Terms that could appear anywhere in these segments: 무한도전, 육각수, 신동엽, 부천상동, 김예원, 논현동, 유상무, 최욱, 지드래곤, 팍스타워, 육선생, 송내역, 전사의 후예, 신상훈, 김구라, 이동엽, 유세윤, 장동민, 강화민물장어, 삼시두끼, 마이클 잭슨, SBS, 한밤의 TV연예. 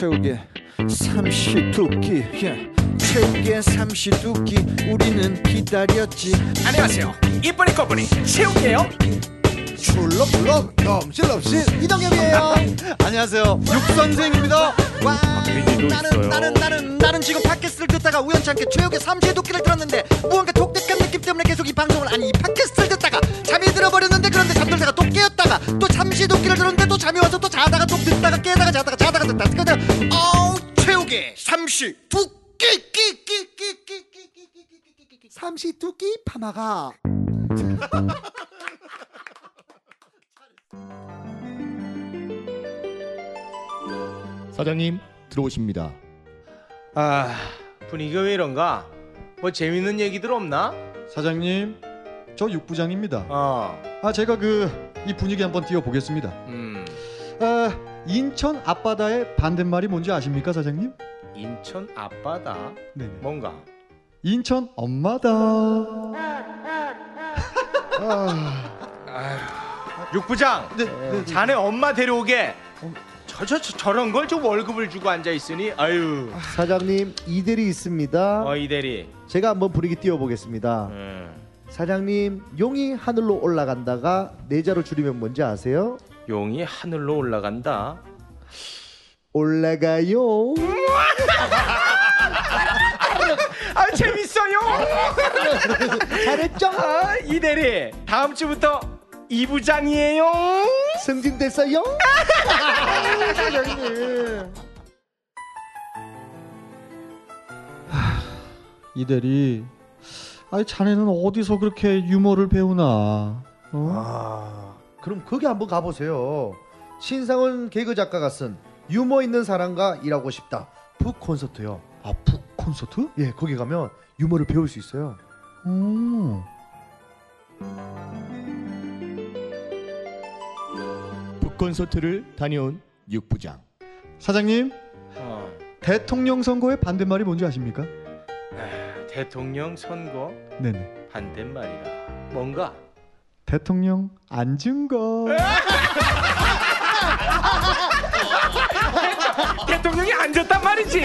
최욱의 삼시두끼. 최욱의 삼시두끼 우리는 기다렸지. 안녕하세요, 이쁜이 꺼분이 최욱이에요. 출렁출렁 넘실넘실 이동엽이에요. 안녕하세요, 육선생입니다. 와, 나는 지금 팟캐스트를 듣다가 우연찮게 최욱의 삼시두끼를 들었는데 무언가 독특한 느낌 때문에 계속 이 방송을, 아니 이 팟캐스트를 듣다가 잠이 들어버렸는데, 그런데 잠들다가 또 깨었다가 또 삼시두끼를 들었는데 또 잠이 와서 또 자다가 또 듣다가 깨다가 자다가 듣다가. 어우, 최욱의 삼시두끼 삼시두끼 파마가. 사장님 들어오십니다. 아, 분위기가 왜 이런가? 뭐 재밌는 얘기들 없나? 사장님, 저 육부장입니다. 제가 이 분위기 한번 띄워보겠습니다. 인천 앞바다의 반대말이 뭔지 아십니까, 사장님? 인천 앞바다? 네네. 뭔가? 인천 엄마다. 육부장, 네. 자네 엄마 데려오게. 저런 걸 좀 월급을 주고 앉아 있으니, 아유. 사장님, 이대리 있습니다. 이대리. 제가 한번 분위기 띄워보겠습니다. 사장님, 용이 하늘로 올라간다가 네 자로 줄이면 뭔지 아세요? 용이 하늘로 올라간다. 올라가요. 아, 재밌어요. 잘했죠? 이대리, 다음 주부터 이부장이에요. 승진됐어요. 이대리, 아니 자네는 어디서 그렇게 유머를 배우나? 그럼 거기 한번 가보세요. 신상훈 개그 작가가 쓴 유머 있는 사람과 일하고 싶다 북 콘서트요. 아, 북 콘서트? 예, 거기 가면 유머를 배울 수 있어요. 콘서트를 다녀온 육부장. 사장님, 대통령 선거의 반대말이 뭔지 아십니까? 대통령 선거? 네네. 반대말이라 뭔가? 대통령 안준거. 대통령이 앉았단 말이지.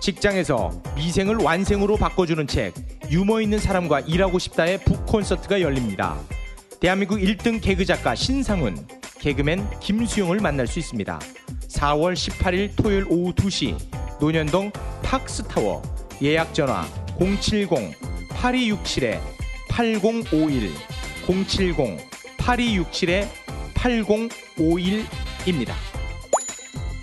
직장에서 미생을 완생으로 바꿔주는 책 유머 있는 사람과 일하고 싶다의 북 콘서트가 열립니다. 대한민국 1등 개그 작가 신상훈, 개그맨 김수용을 만날 수 있습니다. 4월 18일 토요일 오후 2시 논현동 팍스타워. 예약 전화 070-8267-8051 070-8267-8051입니다.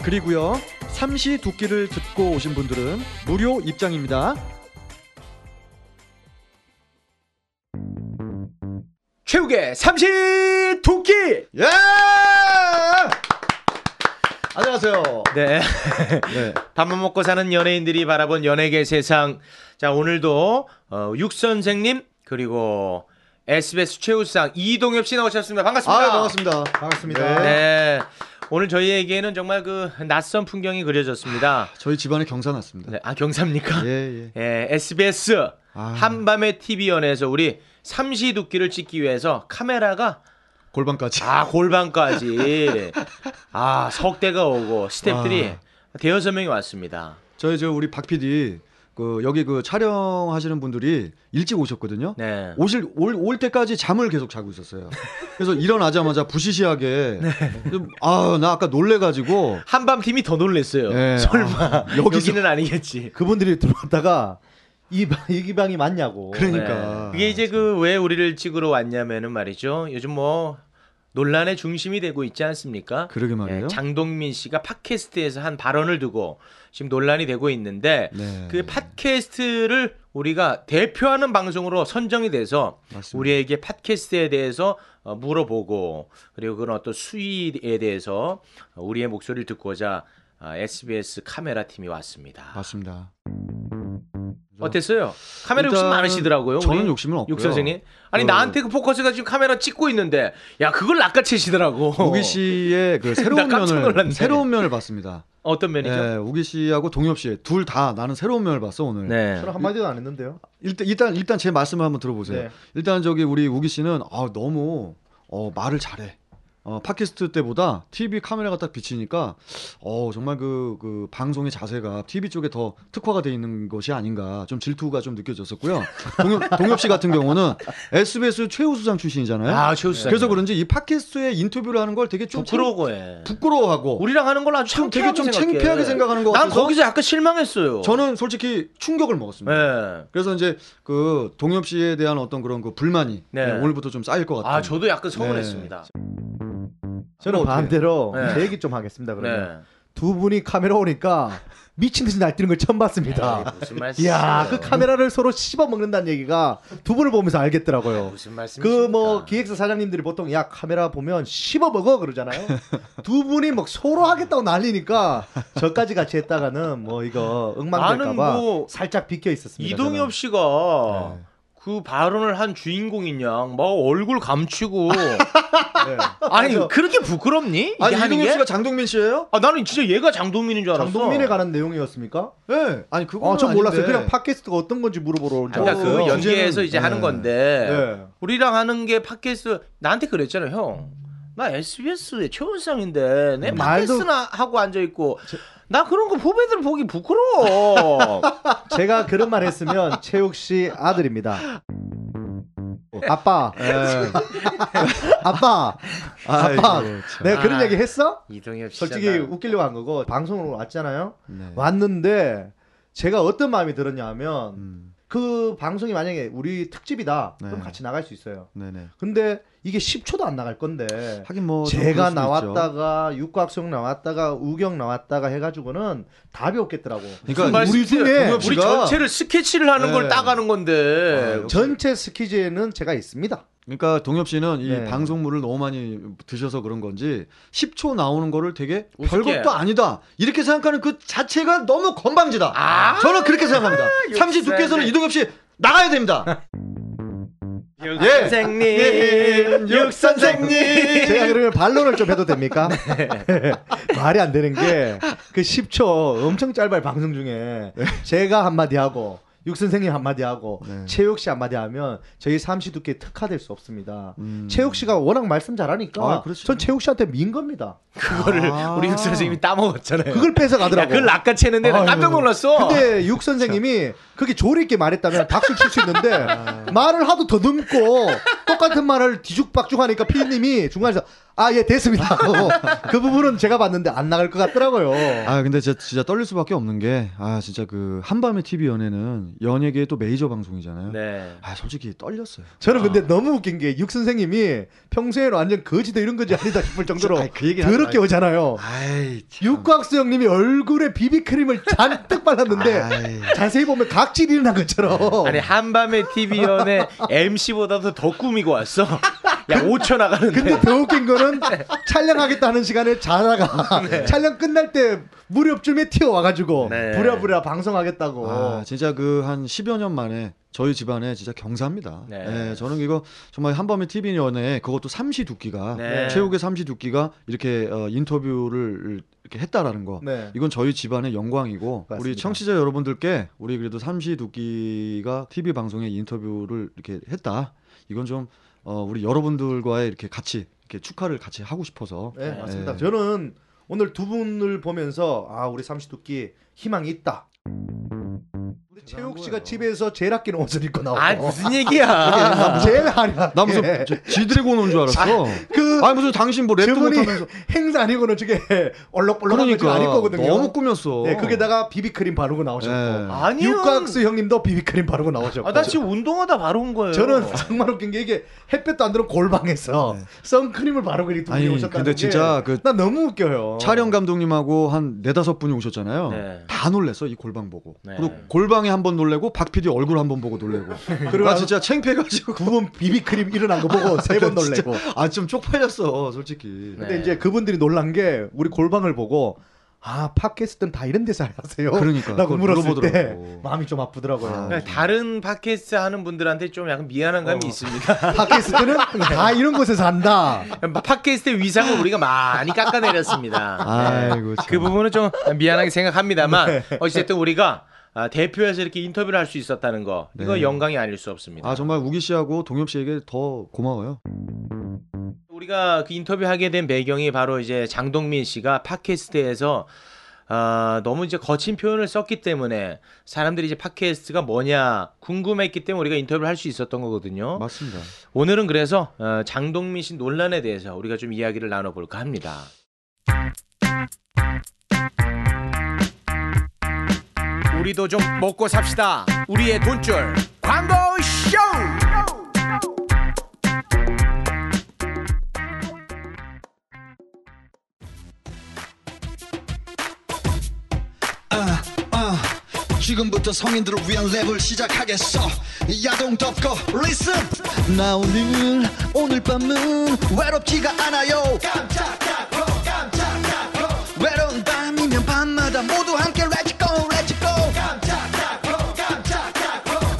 그리고요, 삼시두끼를 듣고 오신 분들은 무료 입장입니다. 최욱의 삼시두끼! 예! 안녕하세요. 네. 네. 밥만 먹고 사는 연예인들이 바라본 연예계 세상. 자, 오늘도 육선생님 그리고 SBS 최우수상 이동엽 씨 나오셨습니다. 반갑습니다. 반갑습니다. 반갑습니다. 네. 네. 오늘 저희에게는 정말 낯선 풍경이 그려졌습니다. 저희 집안에 경사 났습니다. 네. 경사입니까? 예. SBS 한밤의 TV연예에서 우리 삼시두끼를 찍기 위해서 카메라가 골반까지. 골반까지. 석대가 오고 스태프들이 대여섯 명이 왔습니다. 저희 우리 박 PD 여기 촬영하시는 분들이 일찍 오셨거든요. 네. 올 때까지 잠을 계속 자고 있었어요. 그래서 일어나자마자 부시시하게. 네. 나 아까 놀래가지고. 한밤 팀이 더 놀랬어요. 네. 설마 여기는 아니겠지. 그분들이 들어왔다가 이 방이 맞냐고. 그러니까. 네. 그게 이제 왜 우리를 찍으러 왔냐면은 말이죠. 요즘 논란의 중심이 되고 있지 않습니까? 그러게 말이에요. 네, 장동민 씨가 팟캐스트에서 한 발언을 두고 지금 논란이 되고 있는데, 네. 그 팟캐스트를 우리가 대표하는 방송으로 선정이 돼서 맞습니다. 우리에게 팟캐스트에 대해서 물어보고, 그리고 그런 어떤 수위에 대해서 우리의 목소리를 듣고자 SBS 카메라 팀이 왔습니다. 맞습니다. 어땠어요? 카메라 욕심 많으시더라고요. 저는 욕심은 없고요. 육선생님, 아니 나한테 포커스가 지금 카메라 찍고 있는데 그걸 낚아채시더라고. 우기 씨의 새로운 면을 봤습니다. 어떤 면이죠? 네, 우기 씨하고 동엽 씨 둘 다 나는 새로운 면을 봤어 오늘. 네. 저는 한마디도 안 했는데요. 일단 제 말씀을 한번 들어보세요. 네. 일단 우리 우기 씨는 너무 말을 잘해. 팟캐스트 때보다 TV 카메라가 딱 비치니까 정말 그 방송의 자세가 TV 쪽에 더 특화가 돼 있는 것이 아닌가, 좀 질투가 좀 느껴졌었고요. 동엽 씨 같은 경우는 SBS 최우수상 출신이잖아요. 아, 최우수상. 그래서 그런지 이 팟캐스트에 인터뷰를 하는 걸 되게 좀 부끄러워하고 우리랑 하는 걸 아주 참 되게 좀 창피하게 생각하는 것 같아서 난 거기서 약간 실망했어요. 저는 솔직히 충격을 먹었습니다. 네. 그래서 이제 그 동엽 씨에 대한 어떤 그런 그 불만이 네. 오늘부터 좀 쌓일 것 같아요. 아, 저도 약간 서운했습니다. 네. 저는 반대로 제 얘기 좀 하겠습니다. 그러면 두 분이 카메라 오니까 미친 듯이 날뛰는 걸 처음 봤습니다. 에이, 무슨 말씀이세요? 이야, 그 카메라를 서로 씹어 먹는다는 얘기가 두 분을 보면서 알겠더라고요. 에이, 무슨 말씀이십니까? 그 뭐 기획사 사장님들이 보통 야 카메라 보면 씹어 먹어 그러잖아요. 두 분이 막 서로 하겠다고 난리니까 저까지 같이 했다가는 뭐 이거 엉망될까봐 뭐 살짝 비켜 있었습니다. 이동엽 씨가 그 발언을 한 주인공인 양 막 얼굴 감추고 네. 아니 맞아. 그렇게 부끄럽니? 아니 이동엽 씨가 장동민 씨예요? 아 나는 진짜 얘가 장동민인 줄 알았어. 장동민에 관한 내용이었습니까? 예. 네. 아니 그거 전 몰랐어요. 그냥 팟캐스트가 어떤 건지 물어보러 온 줄 알았어요. 그러니까 그 연계해서 이제 하는 건데 우리랑 하는 게 팟캐스트 나한테 그랬잖아요. 형 나 SBS의 최우수상인데 내 팟캐스트나 하고 앉아있고 나 그런 거 후배들 보기 부끄러워. 제가 그런 말 했으면 최욱 씨 아들입니다. 아빠. 아이고, 내가 그런 얘기 했어? 이동엽 씨 솔직히 웃기려고 한 거고 방송으로 왔잖아요. 네. 왔는데 제가 어떤 마음이 들었냐면 그 방송이 만약에 우리 특집이다 그럼 같이 나갈 수 있어요. 네네. 근데 이게 10초도 안 나갈 건데 하긴 뭐 제가 나왔다가 육각성 나왔다가 우경 나왔다가 해가지고는 답이 없겠더라고. 그러니까 우리 중에 우리 전체를 스케치를 하는 걸 따가는 건데 전체 스케치에는 제가 있습니다. 그러니까 동엽 씨는 이 방송물을 너무 많이 드셔서 그런 건지 10초 나오는 거를 되게 별것도 아니다 이렇게 생각하는 그 자체가 너무 건방지다. 저는 그렇게 생각합니다. 삼시두끼에서는 이동엽 씨 나가야 됩니다. 육선생님, 육선생님. 제가 그러면 반론을 좀 해도 됩니까? 네. 말이 안 되는 게 그 10초 엄청 짧은 방송 중에 제가 한마디 하고 육선생님 한마디 하고 최욱씨 한마디 하면 저희 삼시두끼 특화될 수 없습니다. 최욱씨가 워낙 말씀 잘하니까 전 최욱씨한테 민 겁니다. 그거를 우리 육선생님이 따먹었잖아요. 그걸 뺏어가더라고. 그걸 낚아채는데 나 깜짝 놀랐어. 근데 육선생님이 그렇게 조리 있게 말했다면 박수를 칠 수 있는데 말을 하도 더듬고 똑같은 말을 뒤죽박죽 하니까 피디님이 중간에서 예 됐습니다. 그 부분은 제가 봤는데 안 나갈 것 같더라고요. 근데 진짜 떨릴 수밖에 없는 게 진짜 그 한밤의 TV연예는 연예계의 또 메이저 방송이잖아요. 네. 솔직히 떨렸어요. 저는 근데 너무 웃긴 게 육 선생님이 평소에는 완전 거지도 이런 거지 아니다 싶을 정도로 더럽게 오잖아요. 육각수 형님이 얼굴에 비비크림을 잔뜩 발랐는데 자세히 보면 각질이 일어난 것처럼. 아니 한밤의 TV연예 MC보다도 더 꾸미고 왔어. 야 5초 나가는데. 근데 더 웃긴 거는 촬영하겠다는 시간에 자다가 촬영 끝날 때 무렵쯤에 튀어와가지고 부랴부랴 방송하겠다고. 진짜 그 한 10여 년 만에 저희 집안에 진짜 경사입니다. 저는 이거 정말 한밤의 TV연예 그것도 삼시두끼가 최욱의 삼시두끼가 이렇게 인터뷰를 이렇게 했다라는 거. 이건 저희 집안의 영광이고 맞습니다. 우리 청취자 여러분들께 우리 그래도 삼시두끼가 TV 방송에 인터뷰를 이렇게 했다. 이건 좀 우리 여러분들과의 이렇게 같이 이렇게 축하를 같이 하고 싶어서. 맞습니다. 저는 오늘 두 분을 보면서 우리 삼시두끼 희망이 있다. 최욱 씨가 집에서 제일 아끼는 옷을 입고 나오고. 무슨 얘기야? 제일 아니야. 나 무슨 지드래곤 온 줄 알았어. 무슨 당신 뭐 랩도 못하면서 행사 아니고는 저게 얼럭벌럭한 거 지금 아닐 거거든요. 너무 꾸몄어. 거기다가 비비크림 바르고 나오셨고. 아니요. 육각수 형님도 비비크림 바르고 나오셨고. 나 지금 운동하다 바로 온 거예요. 저는 정말 웃긴 게 이게 햇볕도 안 들어 골방에서 선크림을 바르고 이렇게 두 분이 오셨다는 근데 진짜 게. 나 너무 웃겨요. 촬영 감독님하고 한 4-5분이 오셨잖아요. 다 놀랬어 이 골방 보고. 그리고 골방에 한번 놀래고 박 PD 얼굴 한번 보고 놀래고. 그리고 나 진짜 창피해가지고 9번 비비크림 일어난 거 보고 3번 놀래고. 좀 쪽팔렸어 솔직히. 근데 이제 그분들이 놀란 게 우리 골방을 보고 팟캐스트는 다 이런 데서 하세요? 그러니까 라고 물었을 때 마음이 좀 아프더라고요. 다른 팟캐스트 하는 분들한테 좀 약간 미안한 감이 있습니다. 팟캐스트는 다 이런 곳에서 한다. 팟캐스트의 위상을 우리가 많이 깎아내렸습니다. 그 부분은 좀 미안하게 생각합니다만 어쨌든 우리가 대표에서 이렇게 인터뷰를 할 수 있었다는 거 이거 영광이 아닐 수 없습니다. 정말 우기 씨하고 동엽 씨에게 더 고마워요. 우리가 그 인터뷰하게 된 배경이 바로 이제 장동민 씨가 팟캐스트에서 너무 이제 거친 표현을 썼기 때문에 사람들이 이제 팟캐스트가 뭐냐 궁금했기 때문에 우리가 인터뷰를 할 수 있었던 거거든요. 맞습니다. 오늘은 그래서 장동민 씨 논란에 대해서 우리가 좀 이야기를 나눠볼까 합니다. 우리도 좀 먹고 삽시다. 우리의 돈줄 광고쇼. 지금부터 성인들을 위한 랩을 시작하겠어. 야동 덮고 listen. 나 오늘 밤은 외롭지가 않아요. 깜짝깜짝 깜짝깜짝 외로운 밤이면 밤마다 모두 함께 Let's go Let's go. 깜짝깜짝 깜짝깜짝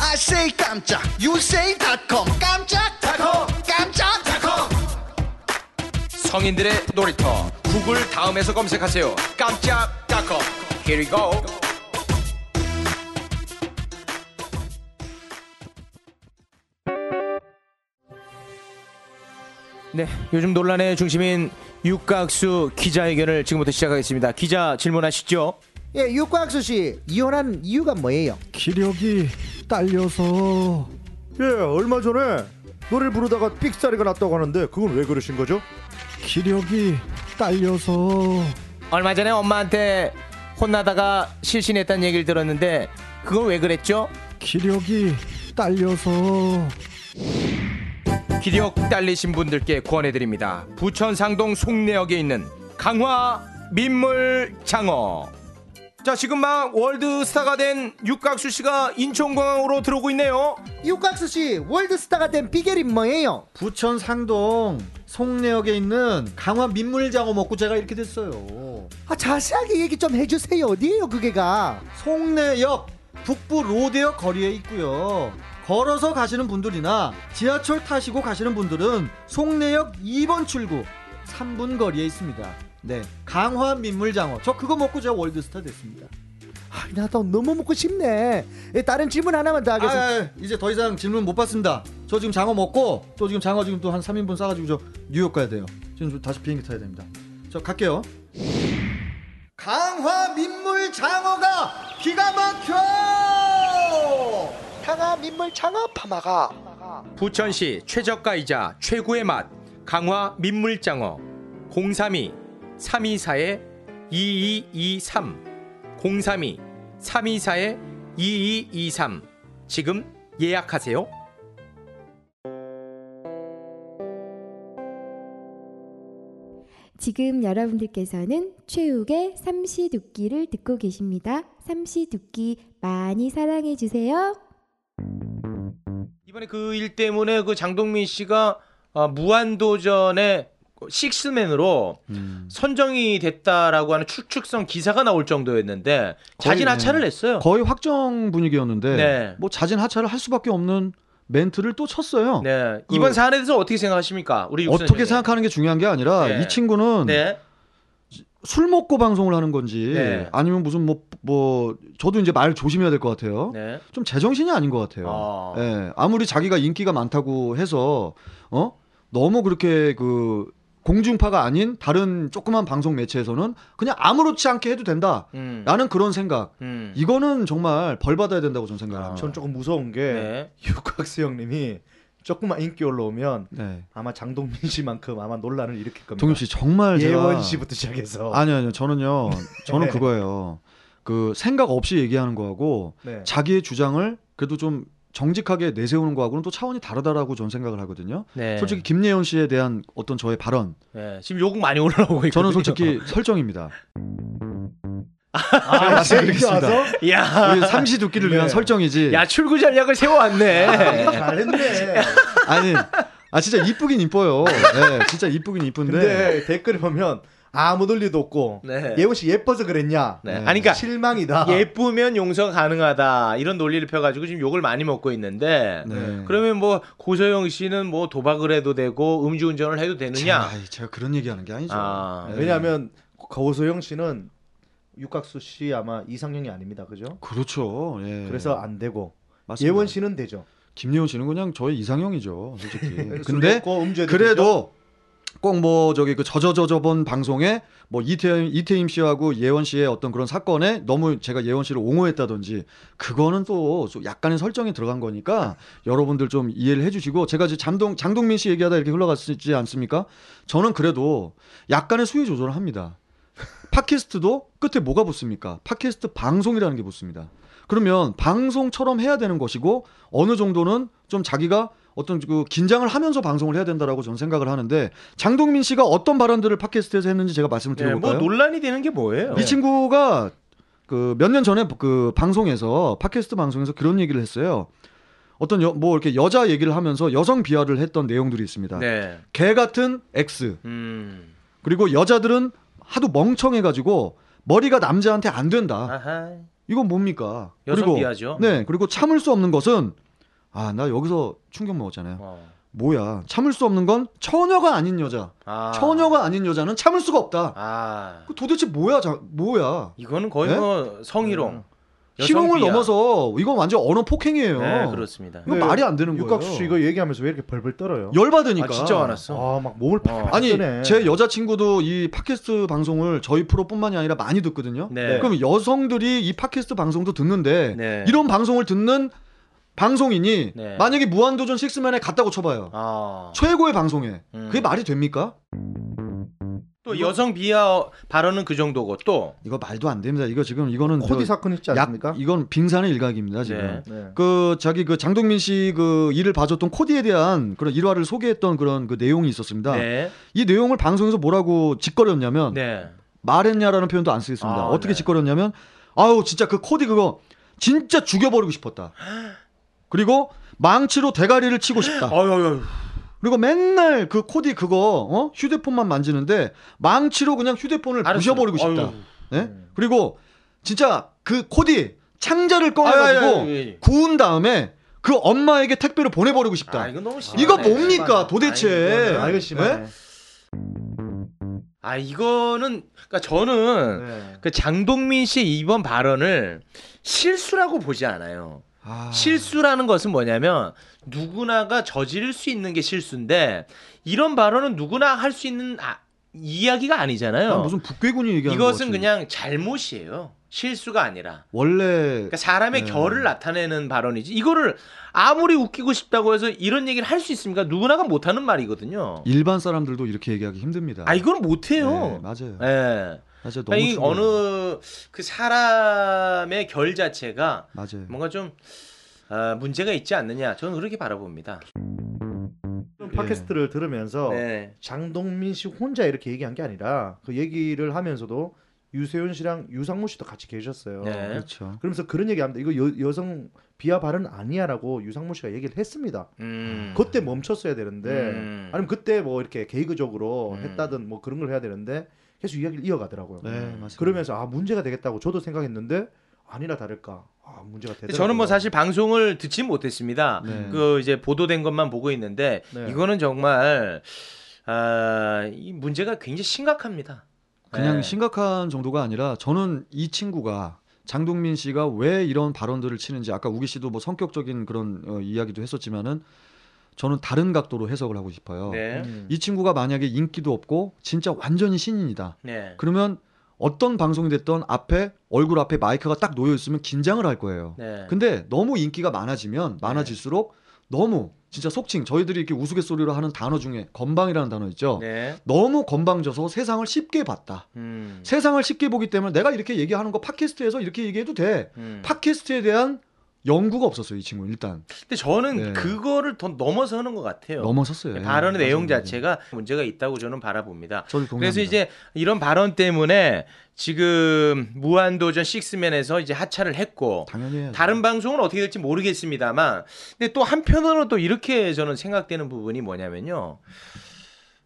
I say 깜짝 You say 닷컴 깜짝닷컴 깜짝닷컴. 성인들의 놀이터 구글 다음에서 검색하세요. 깜짝닷컴. Here we go. 네, 요즘 논란의 중심인 육각수 기자회견을 지금부터 시작하겠습니다. 기자 질문하시죠. 예, 육각수 씨, 이혼한 이유가 뭐예요? 기력이 딸려서. 예, 얼마 전에 노래를 부르다가 삑사리가 났다고 하는데 그건 왜 그러신 거죠? 기력이 딸려서. 얼마 전에 엄마한테 혼나다가 실신했다는 얘기를 들었는데 그건 왜 그랬죠? 기력이 딸려서. 기력 딸리신 분들께 권해드립니다. 부천상동 송내역에 있는 강화민물장어. 자, 지금 막 월드스타가 된 육각수씨가 인천공항으로 들어오고 있네요. 육각수씨, 월드스타가 된 비결이 뭐예요? 부천상동 송내역에 있는 강화민물장어 먹고 제가 이렇게 됐어요. 아, 자세하게 얘기 좀 해주세요. 어디예요 그게가? 송내역 북부 로데역 거리에 있고요. 걸어서 가시는 분들이나 지하철 타시고 가시는 분들은 송내역 2번 출구 3분 거리에 있습니다. 네, 강화 민물장어. 저 그거 먹고 제가 월드스타 됐습니다. 아, 나도 너무 먹고 싶네. 다른 질문 하나만 더 하겠습니다. 이제 더 이상 질문 못 받습니다. 저 지금 장어 먹고 또 지금 장어 지금 또 한 3인분 싸가지고 저 뉴욕 가야 돼요. 지금 다시 비행기 타야 됩니다. 저 갈게요. 강화 민물장어가 기가 막혀. 강화 민물장어 파마가. 부천시 최저가이자 최고의 맛 강화 민물장어. 032-324-2223 032-324-2223 지금 예약하세요. 지금 여러분들께서는 최욱의 삼시두끼를 듣고 계십니다. 삼시두끼 많이 사랑해주세요. 이번에 그 일 때문에 그 장동민 씨가 무한도전의 식스맨으로 선정이 됐다라고 하는 추측성 기사가 나올 정도였는데 자진 하차를 했어요. 거의 확정 분위기였는데 네. 뭐 자진 하차를 할 수밖에 없는 멘트를 또 쳤어요. 네. 이번 사안에 대해서 어떻게 생각하십니까? 우리 어떻게 생각하는 게 중요한 게 아니라 네. 이 친구는 네. 술 먹고 방송을 하는 건지 네. 아니면 무슨 뭐 저도 이제 말 조심해야 될 것 같아요. 네. 좀 제정신이 아닌 것 같아요. 네. 아무리 자기가 인기가 많다고 해서 너무 그렇게 그 공중파가 아닌 다른 조그만 방송 매체에서는 그냥 아무렇지 않게 해도 된다라는 그런 생각. 이거는 정말 벌 받아야 된다고 저는 생각합니다. 저는 조금 무서운 게 육각수 네. 형님이 조금만 인기 올라오면 네. 아마 장동민 씨만큼 아마 논란을 일으킬 겁니다. 동민 씨 정말 예원 씨부터 시작해서. 아니요. 저는요. 저는 네. 그거예요. 그 생각 없이 얘기하는 거하고 네. 자기의 주장을 그래도 좀 정직하게 내세우는 거하고는 또 차원이 다르다라고 저는 생각을 하거든요. 네. 솔직히 김예원 씨에 대한 어떤 저의 발언. 네. 지금 욕 많이 올라오고 있거든요. 저는 솔직히 설정입니다. 말씀드리겠습니다. 야. 우리 삼시두끼를 네. 위한 설정이지. 야, 출구 전략을 세워왔네. 아, 잘했네. 아니, 진짜 이쁘긴 이뻐요. 네, 진짜 이쁘긴 이쁜데. 근데 댓글 보면. 아무 논리도 없고 네. 예원 씨 예뻐서 그랬냐? 네. 아니, 그러니까 실망이다. 예쁘면 용서 가능하다 이런 논리를 펴가지고 지금 욕을 많이 먹고 있는데 네. 그러면 뭐 고소영 씨는 뭐 도박을 해도 되고 음주운전을 해도 되느냐? 제가 그런 얘기하는 게 아니죠. 네. 왜냐하면 고소영 씨는 육각수 씨 아마 이상형이 아닙니다, 그죠? 그렇죠. 예. 그래서 안 되고 맞습니다. 예원 씨는 되죠. 김예원 씨는 그냥 저의 이상형이죠, 솔직히. 근데 그래도. 되죠? 꼭 뭐 저기 그 저번 방송에 뭐 이태임 씨하고 예원 씨의 어떤 그런 사건에 너무 제가 예원 씨를 옹호했다든지 그거는 또 약간의 설정이 들어간 거니까 여러분들 좀 이해를 해주시고, 제가 이제 장동민 씨 얘기하다 이렇게 흘러갔지 않습니까? 저는 그래도 약간의 수위 조절을 합니다. 팟캐스트도 끝에 뭐가 붙습니까? 팟캐스트 방송이라는 게 붙습니다. 그러면 방송처럼 해야 되는 것이고 어느 정도는 좀 자기가 어떤 그 긴장을 하면서 방송을 해야 된다라고 저는 생각을 하는데, 장동민 씨가 어떤 발언들을 팟캐스트에서 했는지 제가 말씀을 드려볼까요? 네, 뭐 논란이 되는 게 뭐예요? 이 친구가 그 몇 년 전에 그 방송에서 팟캐스트 방송에서 그런 얘기를 했어요. 어떤 뭐 이렇게 여자 얘기를 하면서 여성 비하를 했던 내용들이 있습니다. 네. 개 같은 X. 그리고 여자들은 하도 멍청해가지고 머리가 남자한테 안 된다. 아하. 이건 뭡니까? 여성 비하죠. 네. 그리고 참을 수 없는 것은, 아, 나 여기서 충격 먹었잖아요. 뭐야, 참을 수 없는 건 처녀가 아닌 여자. 처녀가 아닌 여자는 참을 수가 없다. 도대체 뭐야, 뭐야? 이거는 거의 네? 뭐 성희롱. 희롱을 넘어서 이건 완전 언어 폭행이에요. 네, 그렇습니다. 이건 네, 말이 안 되는 거예요. 육각수 씨 이거 얘기하면서 왜 이렇게 벌벌 떨어요? 열받으니까. 아, 진짜 화났어. 아, 막 몸을 팍. 아니, 제 여자친구도 이 팟캐스트 방송을 저희 프로뿐만이 아니라 많이 듣거든요. 네. 그럼 여성들이 이 팟캐스트 방송도 듣는데 네, 이런 방송을 듣는 방송이니 네, 만약에 무한도전 6맨에 갔다고 쳐봐요. 아. 최고의 방송에. 그게 말이 됩니까? 또 여성 비하 발언은 그 정도고, 또 이거 말도 안 됩니다. 이거 지금 이거는 코디 사건 있지 않습니까? 이건 빙산의 일각입니다 지금. 네. 네. 그 자기 그 장동민 씨 그 일을 봐줬던 코디에 대한 그런 일화를 소개했던 그런 그 내용이 있었습니다. 네. 이 내용을 방송에서 뭐라고 짓거렸냐면 네, 말했냐라는 표현도 안 쓰겠습니다. 아, 어떻게 네, 짓거렸냐면, 아우 진짜 그 코디 그거 진짜 죽여버리고 싶었다. 그리고 망치로 대가리를 치고 싶다. 아유. 그리고 맨날 그 코디 그거 휴대폰만 만지는데 망치로 그냥 휴대폰을 부셔버리고 싶다. 네? 그리고 진짜 그 코디 창자를 꺼내가지고 구운 다음에 그 엄마에게 택배를 보내버리고 싶다. 아, 이거 너무 심하네. 이거 뭡니까 도대체? 아, 이거 심하네. 네? 아, 이거는 그러니까 저는 네, 그 장동민 씨의 이번 발언을 실수라고 보지 않아요. 실수라는 것은 뭐냐면 누구나가 저지를 수 있는 게 실수인데, 이런 발언은 누구나 할 수 있는 이야기가 아니잖아요. 무슨 북괴군이 얘기하는 거 같은데. 이것은 그냥 잘못이에요. 실수가 아니라 원래 그러니까 사람의 네, 결을 나타내는 발언이지. 이거를 아무리 웃기고 싶다고 해서 이런 얘기를 할 수 있습니까? 누구나가 못하는 말이거든요. 일반 사람들도 이렇게 얘기하기 힘듭니다. 아, 이건 못해요. 네, 맞아요. 네. 그러니까 이 어느 그 사람의 결 자체가 맞아요, 뭔가 좀 문제가 있지 않느냐, 저는 그렇게 바라봅니다. 팟캐스트를 들으면서 네, 장동민 씨 혼자 이렇게 얘기한 게 아니라 그 얘기를 하면서도 유세윤 씨랑 유상무 씨도 같이 계셨어요. 네. 그렇죠. 그러면서 그런 얘기합니다. 이거 여성 비하 발언 아니야라고 유상무 씨가 얘기를 했습니다. 그때 멈췄어야 되는데 아니면 그때 뭐 이렇게 개그적으로 했다든 뭐 그런 걸 해야 되는데 계속 이야기를 이어가더라고요. 네, 맞습니다. 그러면서 아, 문제가 되겠다고 저도 생각했는데 아니나 다를까, 아, 문제가 되더라고요. 저는 뭐 사실 방송을 듣지 못했습니다. 네. 그 이제 보도된 것만 보고 있는데 네, 이거는 정말 이 문제가 굉장히 심각합니다. 그냥 네, 심각한 정도가 아니라 저는 이 친구가 장동민 씨가 왜 이런 발언들을 치는지, 아까 우기 씨도 뭐 성격적인 그런 이야기도 했었지만은 저는 다른 각도로 해석을 하고 싶어요. 네. 이 친구가 만약에 인기도 없고 진짜 완전히 신인이다. 네. 그러면 어떤 방송이 됐던 앞에 얼굴 앞에 마이크가 딱 놓여 있으면 긴장을 할 거예요. 네. 근데 너무 인기가 많아질수록 너무 진짜 속칭 저희들이 이렇게 우스갯소리로 하는 단어 중에 건방이라는 단어 있죠. 네. 너무 건방져서 세상을 쉽게 봤다. 세상을 쉽게 보기 때문에 내가 이렇게 얘기하는 거 팟캐스트에서 이렇게 얘기해도 돼. 팟캐스트에 대한 연구가 없었어요, 이 친구 일단. 근데 저는 네, 그거를 더 넘어서는 것 같아요. 넘어섰어요. 발언의 네, 내용 자체가 문제가 있다고 저는 바라봅니다. 저도 동의합니다. 그래서 이제 이런 발언 때문에 지금 무한도전 6맨에서 이제 하차를 했고, 당연히 다른 방송은 어떻게 될지 모르겠습니다만, 근데 또 한편으로 또 이렇게 저는 생각되는 부분이 뭐냐면요,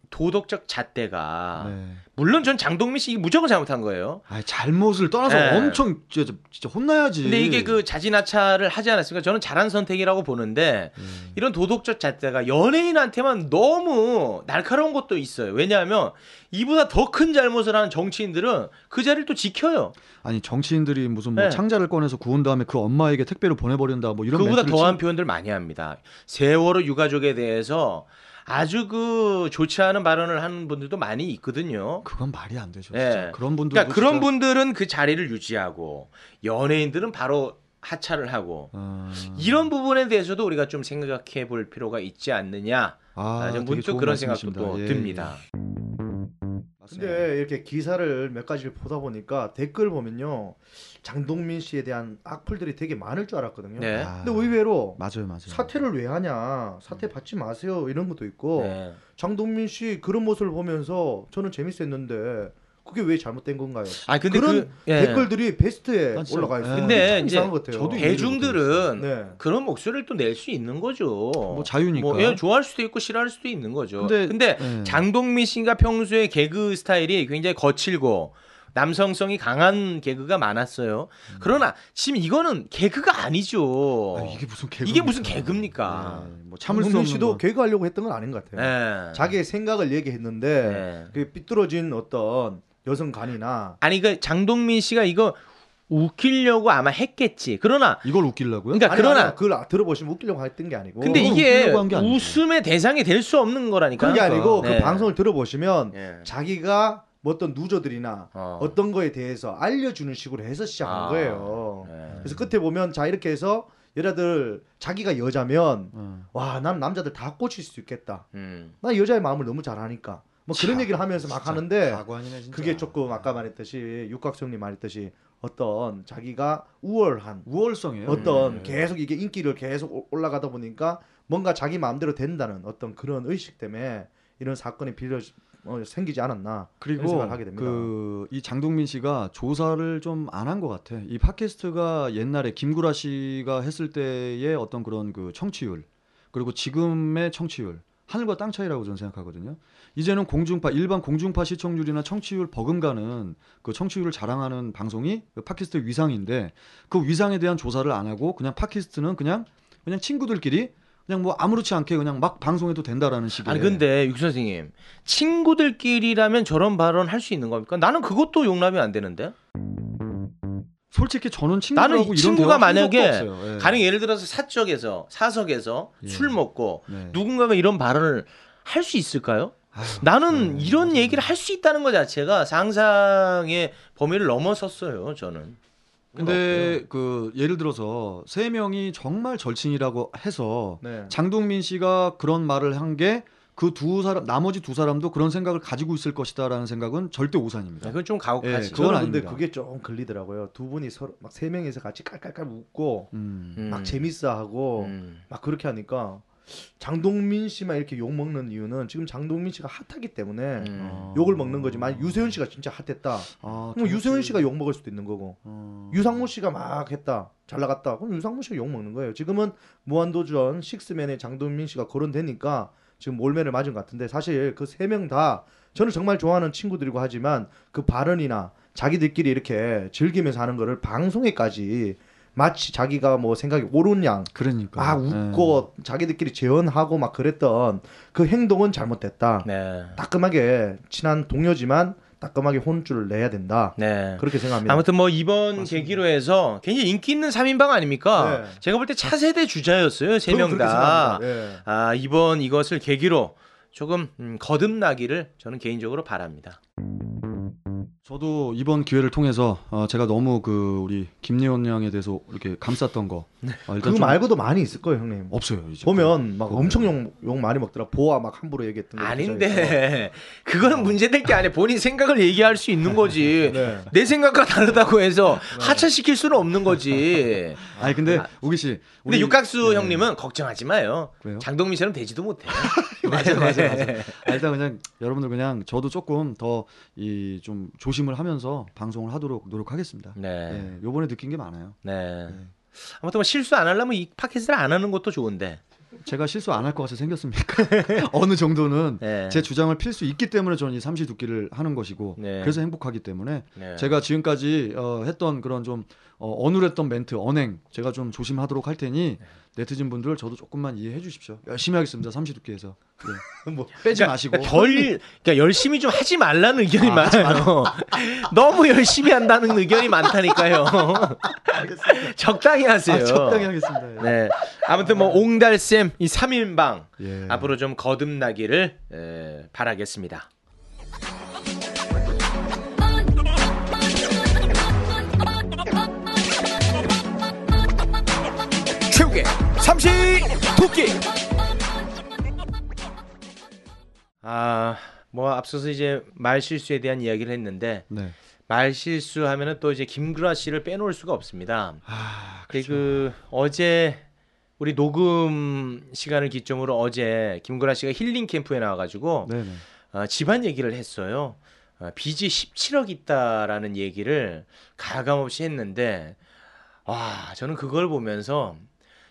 도덕적 잣대가 네, 물론 전 장동민 씨 무조건 잘못한 거예요. 아, 잘못을 떠나서 네, 엄청 진짜 혼나야지. 근데 이게 그 자진하차를 하지 않았으니까 저는 잘한 선택이라고 보는데 이런 도덕적 잣대가 연예인한테만 너무 날카로운 것도 있어요. 왜냐하면 이보다 더 큰 잘못을 하는 정치인들은 그 자리를 또 지켜요. 아니, 정치인들이 무슨 뭐 네, 창자를 꺼내서 구운 다음에 그 엄마에게 택배를 보내버린다 뭐 이런 그보다 더한 표현들 많이 합니다. 세월호 유가족에 대해서 아주 그 좋지 않은 발언을 하는 분들도 많이 있거든요. 그건 말이 안 되죠. 네. 진짜. 그런 분들 그러니까 그런 진짜... 분들은 그 자리를 유지하고 연예인들은 바로 하차를 하고 이런 부분에 대해서도 우리가 좀 생각해 볼 필요가 있지 않느냐. 문득 그런 생각도 또 듭니다. 근데 이렇게 기사를 몇 가지를 보다 보니까 댓글 보면요 장동민 씨에 대한 악플들이 되게 많을 줄 알았거든요. 네. 근데 의외로 맞아요. 사퇴를 왜 하냐, 사퇴 받지 마세요 이런 것도 있고 네. 장동민 씨 그런 모습을 보면서 저는 재밌었는데 그게 왜 잘못된 건가요? 아 근데 그런 예. 댓글들이 베스트에 올라가 있어요. 근데 이제 저도 대중들은 네. 그런 목소리를 또 낼 수 있는 거죠. 뭐 자유니까. 뭐 예, 좋아할 수도 있고 싫어할 수도 있는 거죠. 근데 예. 장동민 씨가 평소에 개그 스타일이 굉장히 거칠고 남성성이 강한 개그가 많았어요. 그러나 지금 이거는 개그가 아니죠. 아니, 이게 무슨 개그입니까? 네, 뭐 참을 수 없는 씨도 개그 하려고 했던 건 아닌 것 같아요. 네. 자기의 생각을 얘기했는데 네. 그 삐뚤어진 어떤 여성간이나 아니 그 장동민 씨가 이거 웃기려고 아마 했겠지. 그러나 이걸 웃기려고요? 그러니까 아니, 그걸 들어보시면 웃기려고 했던 게 아니고. 근데 이게 웃음의 대상이 될 수 없는 거라니까. 그게 아니고 네. 그 방송을 들어보시면 네. 자기가 뭐 어떤 누저들이나 어떤 거에 대해서 알려주는 식으로 해서 시작한 거예요. 네. 그래서 끝에 보면 자 이렇게 해서 여자들 자기가 여자면 와 난 남자들 다 꽂힐 수 있겠다. 난 여자의 마음을 너무 잘 아니까. 뭐 참, 그런 얘기를 하면서 막 하는데 과관이네, 그게 조금 아까 말했듯이 육각성님 말했듯이 어떤 자기가 우월한 우월성이에요. 어떤 계속 이게 인기를 계속 올라가다 보니까 뭔가 자기 마음대로 된다는 어떤 그런 의식 때문에 이런 사건이 생기지 않았나. 그리고 그 이 장동민 씨가 조사를 좀 안 한 것 같아. 이 팟캐스트가 옛날에 김구라 씨가 했을 때의 어떤 그런 그 청취율 그리고 지금의 청취율 하늘과 땅 차이라고 저는 생각하거든요. 이제는 공중파 일반 공중파 시청률이나 청취율 버금가는 그 청취율을 자랑하는 방송이 그 팟캐스트 위상인데 그 위상에 대한 조사를 안 하고 그냥 팟캐스트는 그냥 친구들끼리. 그냥 뭐 아무렇지 않게 그냥 막 방송해도 된다라는 식의. 아니 근데 육 선생님 친구들끼리라면 저런 발언 할 수 있는 겁니까? 나는 그것도 용납이 안 되는데. 솔직히 저는 친구하고 이런 친구가 만약에 예. 가령 예를 들어서 사석에서 예. 술 먹고 예. 누군가가 이런 발언을 할 수 있을까요? 아유, 나는 이런 얘기를 할 수 있다는 것 자체가 상상의 범위를 넘어섰어요. 저는. 근데 그 예를 들어서 세 명이 정말 절친이라고 해서 네. 장동민 씨가 그런 말을 한 게 그 두 사람 나머지 두 사람도 그런 생각을 가지고 있을 것이다라는 생각은 절대 오산입니다. 그건 좀 가혹하지. 예, 그건 아닙니다. 근데 그게 좀 걸리더라고요. 두 분이 서로 막 세 명이서 같이 깔깔깔 웃고 막 재밌어하고 막 그렇게 하니까 장동민 씨만 이렇게 욕 먹는 이유는 지금 장동민 씨가 핫하기 때문에 욕을 먹는 거지. 만약 유세윤 씨가 진짜 핫했다. 그럼 유세윤 씨가 욕 먹을 수도 있는 거고. 유상무 씨가 막 했다. 잘 나갔다. 그럼 유상무 씨가 욕 먹는 거예요. 지금은 무한도전 식스맨의 장동민 씨가 거론되니까 지금 올매를 맞은 것 같은데 사실 그 세 명 다 저는 정말 좋아하는 친구들이고 하지만 그 발언이나 자기들끼리 이렇게 즐기면서 하는 거를 방송에까지 마치 자기가 뭐 생각이 옳은 양 그러니까 막 웃고 네. 자기들끼리 재언하고 막 그랬던 그 행동은 잘못됐다. 네. 따끔하게 친한 동료지만 따끔하게 혼쭐을 내야 된다. 네. 그렇게 생각합니다. 아무튼 뭐 이번 맞습니다. 계기로 해서 굉장히 인기 있는 3인방 아닙니까? 네. 제가 볼 때 차세대 주자였어요. 세 명 다. 네. 아, 이번 이것을 계기로 조금 거듭나기를 저는 개인적으로 바랍니다. 저도 이번 기회를 통해서 제가 너무 그 우리 김예원 양에 대해서 이렇게 감쌌던 거 일단 그거 말고도 많이 있을 거예요, 형님. 없어요. 이제 보면 막 엄청 욕 많이 먹더라. 보아 막 함부로 얘기했던 거. 아닌데 그거는 문제될 게 아니에요. 본인 생각을 얘기할 수 있는 거지. 네. 내 생각과 다르다고 해서 네. 하차시킬 수는 없는 거지. 아니 근데 우기 씨, 근데 육각수 네. 형님은 걱정하지 마요. 그래요? 장동민 씨는 되지도 못해. 맞아. 일단 그냥 여러분들 그냥 저도 조금 더 이 좀 조심을 하면서 방송을 하도록 노력하겠습니다. 네. 요번에 느낀 게 많아요. 네. 아무튼 뭐 실수 안 하려면 이 팟캐스트를 안 하는 것도 좋은데. 제가 실수 안 할 것 같아서 생겼습니까? 어느 정도는 네. 제 주장을 필 수 있기 때문에 저는 이 삼시두끼를 하는 것이고 네. 그래서 행복하기 때문에 네. 제가 지금까지 했던 그런 좀 어눌했던 멘트, 언행 제가 좀 조심하도록 할 테니 네티즌 분들 저도 조금만 이해해 주십시오. 열심히 하겠습니다. 삼시두끼에서. 네. 뭐, 빼지 마시고. 그러니까 열심히 좀 하지 말라는 의견이 많아요. 너무 열심히 한다는 의견이 많다니까요. 알겠습니다. 적당히 하세요. 적당히 하겠습니다. 예. 네. 아무튼 뭐 옹달쌤 이 3인방 예. 앞으로 좀 거듭나기를 바라겠습니다. 최욱의 삼시두끼. 아, 뭐 앞서서 이제 말실수에 대한 이야기를 했는데 네. 말실수 하면은 또 이제 김구라 씨를 빼놓을 수가 없습니다. 아, 그렇죠. 그 어제 우리 녹음 시간을 기점으로 어제 김구라 씨가 힐링 캠프에 나와가지고 집안 얘기를 했어요. 빚이 17억 있다라는 얘기를 가감없이 했는데 와 저는 그걸 보면서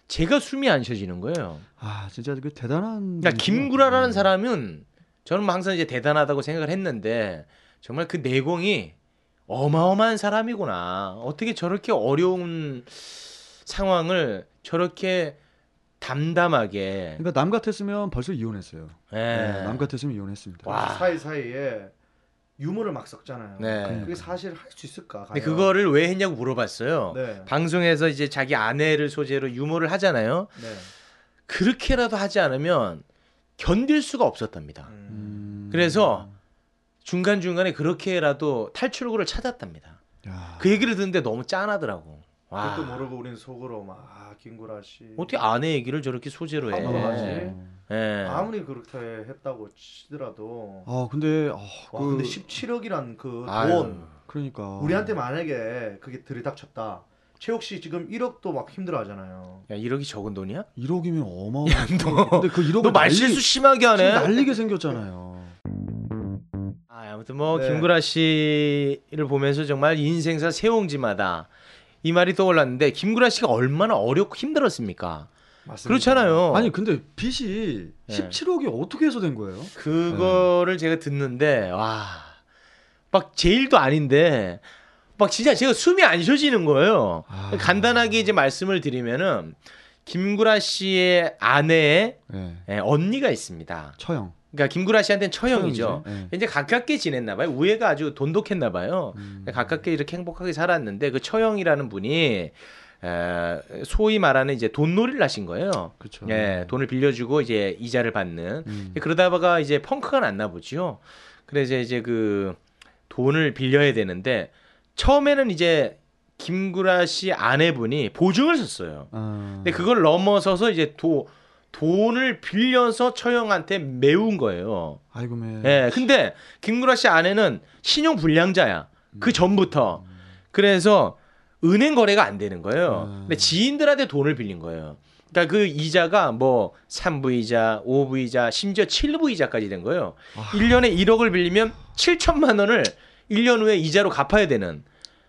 제가 숨이 안 쉬어지는 거예요. 아 진짜 그 대단한. 그러니까 김구라라는 사람은 저는 항상 이제 대단하다고 생각을 했는데 정말 그 내공이 어마어마한 사람이구나. 어떻게 저렇게 어려운 상황을 저렇게 담담하게. 그러니까 남 같았으면 벌써 이혼했어요. 네. 네, 남 같았으면 이혼했습니다. 와. 사이사이에 유머를 막 섞잖아요. 네. 그게 사실 할 수 있을까? 근데 그거를 왜 했냐고 물어봤어요. 네. 방송에서 이제 자기 아내를 소재로 유머를 하잖아요. 네. 그렇게라도 하지 않으면 견딜 수가 없었답니다. 그래서 중간중간에 그렇게라도 탈출구를 찾았답니다. 야. 그 얘기를 듣는데 너무 짠하더라고. 와. 그것도 모르고 우리는 속으로 막 김구라 씨 어떻게 아내 얘기를 저렇게 소재로 해? 예. 아무리 그렇게 했다고 치더라도. 아 근데 와, 근데 17억이란 그 돈. 그러니까. 우리한테 만약에 그게 들이닥쳤다. 최욱 씨 지금 1억도 막 힘들어하잖아요. 야 1억이 적은 돈이야? 1억이면 어마어마한 돈. 근데 그 1억 너 말실수 심하게 하네. 난리게 생겼잖아요. 아 아무튼 뭐 네. 김구라 씨를 보면서 정말 인생사 세옹지마다. 이 말이 떠올랐는데 김구라 씨가 얼마나 어렵고 힘들었습니까? 맞습니다. 그렇잖아요. 아니 근데 빚이 17억이 어떻게 해서 된 거예요? 그거를 제가 듣는데 와 막 제 일도 아닌데 막 진짜 제가 숨이 안 쉬어지는 거예요. 아... 간단하게 이제 말씀을 드리면은 김구라 씨의 아내의 언니가 있습니다. 처형. 그러니까 김구라 씨한테는 처형이죠. 이제 가깝게 지냈나 봐요. 우애가 아주 돈독했나 봐요. 가깝게 이렇게 행복하게 살았는데 그 처형이라는 분이 소위 말하는 이제 돈놀이를 하신 거예요. 그렇죠. 예, 돈을 빌려주고 이제 이자를 받는. 그러다가 이제 펑크가 났나 보죠. 그래서 이제 그 돈을 빌려야 되는데 처음에는 이제 김구라 씨 아내분이 보증을 썼어요. 근데 그걸 넘어서서 이제 돈을 빌려서 처형한테 메운 거예요. 아이고 매. 예. 근데 김구라 씨 아내는 신용 불량자야. 그 전부터. 그래서 은행 거래가 안 되는 거예요. 근데 지인들한테 돈을 빌린 거예요. 그러니까 그 이자가 뭐 3부 이자, 5부 이자, 심지어 7부 이자까지 된 거예요. 1년에 1억을 빌리면 7천만 원을 1년 후에 이자로 갚아야 되는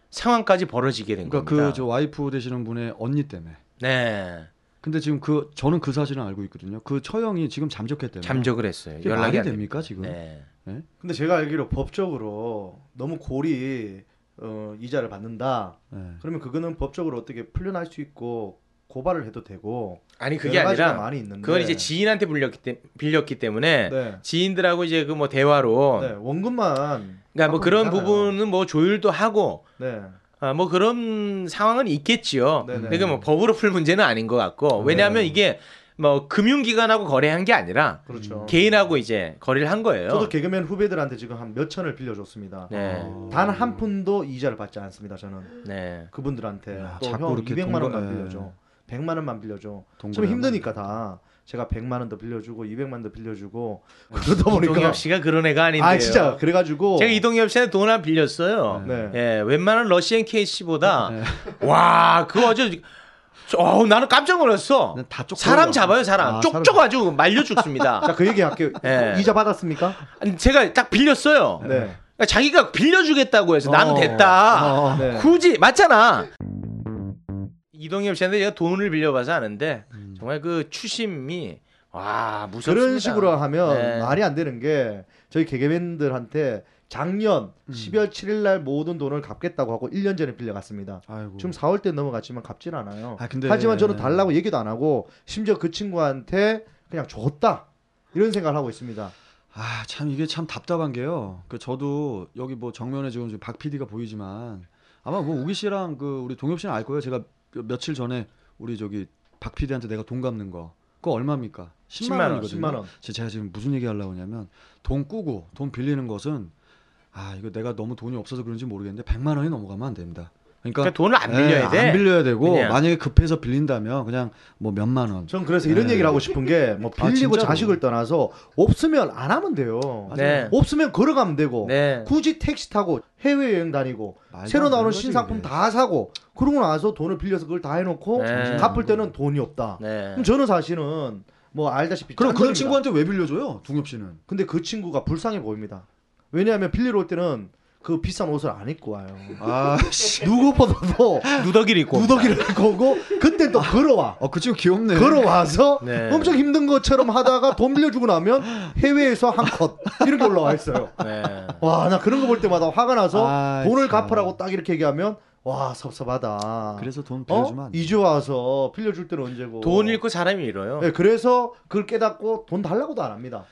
상황까지 벌어지게 된 겁니다. 그러니까 그 저 와이프 되시는 분의 언니 때문에. 네. 근데 지금 저는 그 사실은 알고 있거든요. 그 처형이 지금 잠적했대요. 잠적을 했어요. 연락이 안 됩니까 지금? 네. 네. 근데 제가 알기로 법적으로 너무 고리 이자를 받는다. 네. 그러면 그거는 법적으로 어떻게 풀려날 수 있고 고발을 해도 되고. 아니 그게 아니라 많이 있는데. 그건 이제 지인한테 빌렸기 때문에 네. 지인들하고 이제 그 뭐 대화로. 네. 원금만. 그러니까 뭐 그런 되잖아요. 부분은 뭐 조율도 하고. 네. 아, 뭐 그런 상황은 있겠지요. 네네. 그러니까 뭐 법으로 풀 문제는 아닌 것 같고 왜냐하면 이게 뭐 금융기관하고 거래한 게 아니라 그렇죠. 개인하고 이제 거래를 한 거예요. 저도 개그맨 후배들한테 지금 한 몇 천을 빌려줬습니다. 네. 단 한 푼도 이자를 받지 않습니다. 저는 네. 그분들한테 야, 또 형 200만 원만 빌려줘, 100만 원만 빌려줘. 좀 힘드니까 다. 제가 100만 원도 빌려주고 200만 원도 빌려주고 그러다 보니까 이동엽 씨가 그런 애가 아닌데요. 아 진짜 그래가지고 제가 이동엽 씨한테 돈 하나 빌렸어요. 네. 예, 웬만한 러시앤 KC보다 네. 와 그거 아주 나는 깜짝 놀랐어. 다 사람 잡아요 사람. 쪽쪽 아주 말려 죽습니다. 자, 그 얘기 할게요. 네. 이자 받았습니까? 아니, 제가 딱 빌렸어요. 네. 자기가 빌려주겠다고 해서 나는 됐다. 네. 굳이 맞잖아. 이동엽 씨한테 제가 돈을 빌려봐서 아는데 정말 그 추심이 와, 무섭습니다. 그런 식으로 하면 네. 말이 안 되는 게 저희 개그맨들한테 작년 12월 7일 날 모든 돈을 갚겠다고 하고 1년 전에 빌려갔습니다. 아이고. 지금 4월 때 넘어갔지만 갚진 않아요. 아, 근데... 하지만 저는 달라고 얘기도 안 하고 심지어 그 친구한테 그냥 줬다 이런 생각을 하고 있습니다. 아, 참 이게 참 답답한 게요. 그 저도 여기 뭐 정면에 지금 박 PD가 보이지만 아마 뭐 우기 씨랑 그 우리 동엽 씨는 알 거예요. 제가 며칠 전에 우리 저기 박 PD한테 내가 돈 갚는 거 그거 얼마입니까? 10만 원이거든요. 10만 원. 제가 지금 무슨 얘기 하려고 하냐면 돈 꾸고 돈 빌리는 것은 아 이거 내가 너무 돈이 없어서 그런지 모르겠는데 100만 원이 넘어가면 안 됩니다. 그러니까 돈을 안 빌려야 돼. 안 빌려야 되고 그냥. 만약에 급해서 빌린다면 그냥 뭐 몇만 원. 전 그래서 이런 얘기를 하고 싶은 게 뭐 빌리고 자식을 떠나서 없으면 안 하면 돼요. 네. 없으면 걸어가면 되고 네. 굳이 택시 타고 해외여행 다니고 새로 나오는 신상품 그래. 다 사고 그러고 나서 돈을 빌려서 그걸 다 해놓고 네. 갚을 때는 돈이 없다. 네. 그럼 저는 사실은 뭐 알다시피 그럼 그 친구한테 왜 빌려줘요? 동엽 씨는. 근데 그 친구가 불쌍해 보입니다. 왜냐하면 빌리러 올 때는 그 비싼 옷을 안 입고 와요. 아, 누구보다도 누더기를 입고. 누더기를 입고 오고 그때 또 걸어와. 어, 그 친구 귀엽네. 걸어와서 네. 엄청 힘든 것처럼 하다가 돈 빌려주고 나면 해외에서 한 컷 이렇게 올라와 있어요. 네. 와, 나 그런 거 볼 때마다 화가 나서 아, 돈을 참. 갚으라고 딱 이렇게 얘기하면 와 섭섭하다. 그래서 돈 빌려주면 안 돼. 이제 와서 빌려줄 때는 언제고. 돈 잃고 사람이 잃어요. 네, 그래서 그걸 깨닫고 돈 달라고도 안 합니다.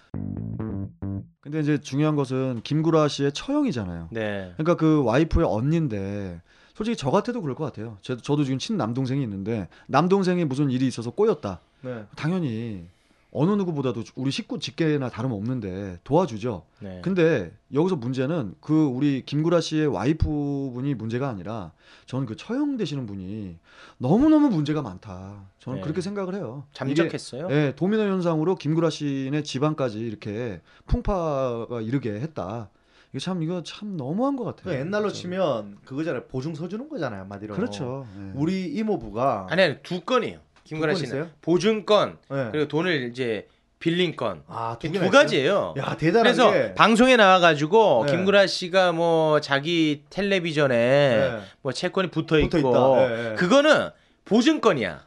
근데 이제 중요한 것은 김구라 씨의 처형이잖아요. 네. 그러니까 그 와이프의 언니인데 솔직히 저 같아도 그럴 것 같아요. 저도 지금 친남동생이 있는데 남동생이 무슨 일이 있어서 꼬였다. 네. 당연히 어느 누구보다도 우리 식구 직계나 다름없는데 도와주죠. 네. 근데 여기서 문제는 그 우리 김구라 씨의 와이프분이 문제가 아니라 저는 그 처형되시는 분이 너무너무 문제가 많다. 저는 네. 그렇게 생각을 해요. 잠적했어요? 네. 도미노 현상으로 김구라 씨네 집안까지 이렇게 풍파가 이르게 했다. 이거 참 너무한 것 같아요. 그 옛날로 그렇죠. 치면 그거잖아요. 보증 서주는 거잖아요. 한마디로. 그렇죠. 네. 우리 이모부가 아니 두 건이에요. 김구라 씨는 보증권 네. 그리고 돈을 이제 빌린 건 두 가지예요. 야, 대단한 그래서 게... 방송에 나와가지고 네. 김구라 씨가 뭐 자기 텔레비전에 네. 뭐 채권이 붙어 있고 네, 네. 그거는 보증권이야.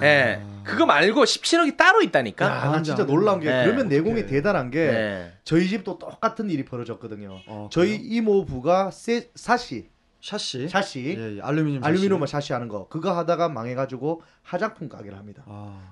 네. 그거 말고 17억이 따로 있다니까. 야, 난 진짜 놀라운 게 네. 그러면 내공이 오케이. 대단한 게 네. 저희 집도 똑같은 일이 벌어졌거든요. 저희 이모부가 샤시 예, 알루미늄 샤시 하는 거 그거 하다가 망해가지고 화장품 가게를 합니다.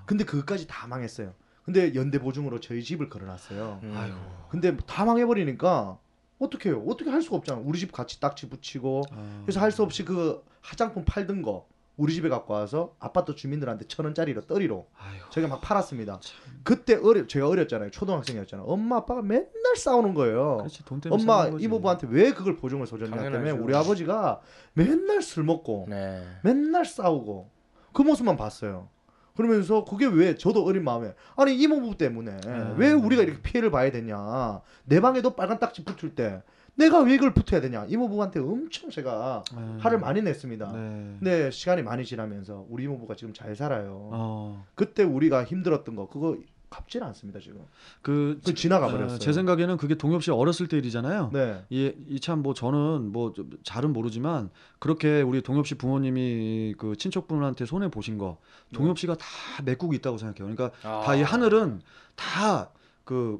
근데 그것까지 다 망했어요. 근데 연대 보증으로 저희 집을 걸어놨어요. 아이고. 근데 다 망해버리니까 어떻게 해요? 어떻게 할 수가 없잖아. 우리 집 같이 딱지 붙이고 그래서 할 수 없이 그 화장품 팔던 거 우리 집에 갖고 와서 아파트 주민들한테 1,000원짜리로 떠리로 저희가 막 팔았습니다. 참. 그때 제가 어렸잖아요. 초등학생이었잖아요. 엄마 아빠가 맨날 싸우는 거예요. 그렇지, 돈 때문에 엄마 이모부한테 왜 그걸 보증을 서줬냐 때문에 우리 아버지가 맨날 술 먹고 네. 맨날 싸우고 그 모습만 봤어요. 그러면서 그게 왜 저도 어린 마음에 아니 이모부 때문에 왜 우리가 이렇게 피해를 봐야 되냐. 내 방에도 빨간 딱지 붙을 때 내가 왜 이걸 붙어야 되냐. 이모부한테 엄청 제가 화를 많이 냈습니다. 네. 근데 시간이 많이 지나면서 우리 이모부가 지금 잘 살아요. 그때 우리가 힘들었던 거 그거 갚지는 않습니다. 지금 그 지나가 버렸어요. 제 생각에는 그게 동엽 씨 어렸을 때 일이잖아요. 네. 이 참 뭐 저는 뭐 잘은 모르지만 그렇게 우리 동엽 씨 부모님이 그 친척분한테 손해 보신 거 동엽 씨가 다 메꾸고 있다고 생각해요. 그러니까 다 이 하늘은 다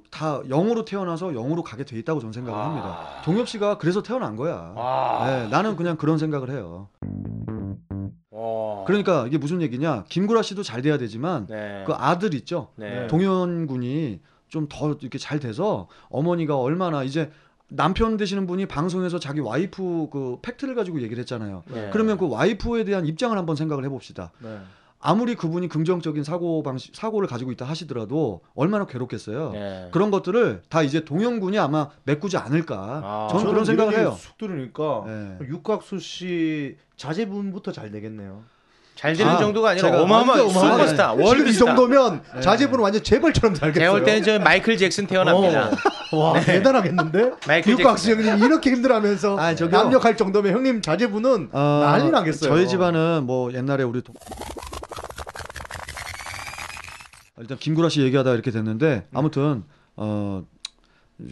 다 영으로 태어나서 영으로 가게 돼 있다고 저는 생각을 합니다. 동엽 씨가 그래서 태어난 거야. 네, 나는 그냥 그런 생각을 해요. 그러니까 이게 무슨 얘기냐. 김구라 씨도 잘 돼야 되지만 네. 그 아들 있죠. 네. 동현 군이 좀 더 이렇게 잘 돼서 어머니가 얼마나 이제 남편 되시는 분이 방송에서 자기 와이프 그 팩트를 가지고 얘기를 했잖아요. 네. 그러면 그 와이프에 대한 입장을 한번 생각을 해봅시다. 네. 아무리 그분이 긍정적인 사고를 가지고 있다 하시더라도 얼마나 괴롭겠어요. 네. 그런 것들을 다 이제 동영군이 아마 메꾸지 않을까. 저는 그런 생각을 해요. 쑥 들으니까 네. 육각수 씨 자제분부터 잘 되겠네요. 잘 되는 정도가 아니라 어마어마한 슈퍼스타. 월드 이 정도면 네. 자제분은 완전 재벌처럼 살겠어요. 제가 볼 때는 저 마이클 잭슨 태어납니다. 와 네. 대단하겠는데? 육각수 형님 이렇게 힘들어하면서 남력할 정도면 형님 자제분은 난리 나겠어요. 저희 집안은 뭐 옛날에 우리 일단 김구라 씨 얘기하다 이렇게 됐는데 아무튼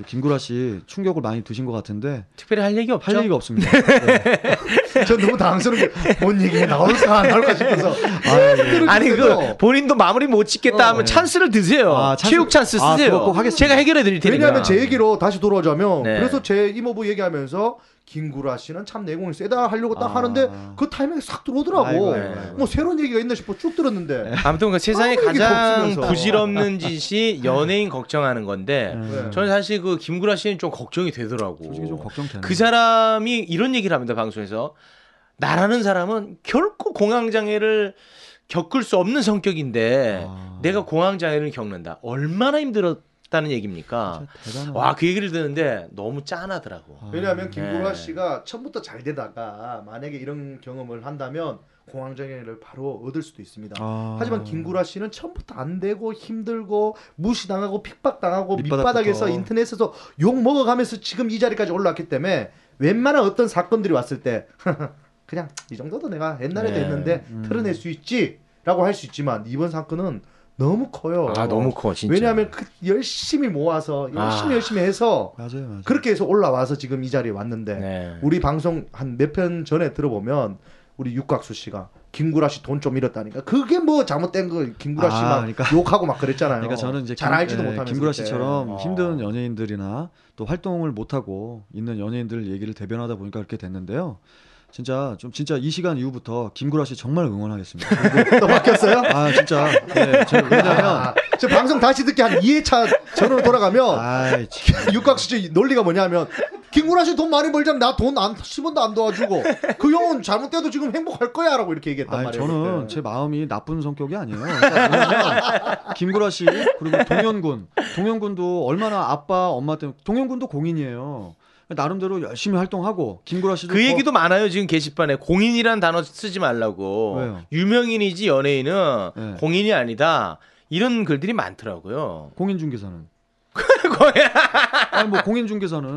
김구라 씨 충격을 많이 드신 것 같은데 특별히 할 얘기 없죠? 할 얘기가 없습니다. 네. 전 너무 당황스럽게 뭔 얘기가 나올까 안 나올까 싶어서 아니 그 본인도 마무리 못 짓겠다 하면 네. 찬스를 드세요. 체육 찬스 쓰세요. 그거 꼭 하겠습니다. 제가 해결해 드릴 테니까. 왜냐하면 제 얘기로 다시 돌아오자면 네. 그래서 제 이모부 얘기하면서 김구라 씨는 참 내공이 세다 하려고 딱 하는데 그 타이밍에 싹 들어오더라고. 아이고, 아이고, 아이고. 뭐 새로운 얘기가 있나 싶어 쭉 들었는데 아무튼 그 세상에 가장 부질없는 짓이 연예인 걱정하는 건데 네. 저는 사실 그 김구라 씨는 좀 걱정이 되더라고. 솔직히 좀 걱정되네. 그 사람이 이런 얘기를 합니다. 방송에서 나라는 사람은 결코 공황장애를 겪을 수 없는 성격인데 내가 공황장애를 겪는다. 얼마나 힘들었 다는 얘기입니까? 와, 그 얘기를 듣는데 너무 짠하더라고. 왜냐하면 김구라 씨가 처음부터 잘 되다가 만약에 이런 경험을 한다면 공황장애를 바로 얻을 수도 있습니다. 하지만 김구라 씨는 처음부터 안 되고 힘들고 무시당하고 핍박당하고 밑바닥에서 인터넷에서 욕 먹어가면서 지금 이 자리까지 올라왔기 때문에 웬만한 어떤 사건들이 왔을 때 그냥 이 정도도 내가 옛날에도 네. 했는데 털어낼 수 있지 라고 할 수 있지만 이번 사건은 너무 커요. 아 너무 커 진짜. 왜냐하면 그 열심히 모아서 열심히 해서 맞아요, 맞아요. 그렇게 해서 올라와서 지금 이 자리에 왔는데 네. 우리 방송 한 몇 편 전에 들어보면 우리 육각수 씨가 김구라 씨 돈 좀 잃었다니까 그게 뭐 잘못된 거 김구라 씨 막 그러니까, 욕하고 막 그랬잖아요. 그러니까 저는 이제 잘 알지도 못하면서 김구라 씨처럼 힘든 연예인들이나 또 활동을 못하고 있는 연예인들 얘기를 대변하다 보니까 그렇게 됐는데요. 진짜 이 시간 이후부터 김구라 씨 정말 응원하겠습니다. 또 바뀌었어요? 아 진짜. 네, 왜냐면 저 방송 다시 듣기 한 2회차 전으로 돌아가면 육각수 씨 논리가 뭐냐면 김구라 씨 돈 많이 벌자면 나 돈 10원도 안 도와주고 그 형은 잘못돼도 지금 행복할 거야라고 이렇게 얘기했단 말이에요. 저는 그때. 제 마음이 나쁜 성격이 아니에요. 그러니까 김구라 씨 그리고 동현군도 얼마나 아빠 엄마 때문에 동현군도 공인이에요. 나름대로 열심히 활동하고 김구라 씨도 그 얘기도 많아요. 지금 게시판에 공인이란 단어 쓰지 말라고. 왜요? 유명인이지 연예인은 네. 공인이 아니다 이런 글들이 많더라고요. 공인중개사는 아니 뭐 공인중개사는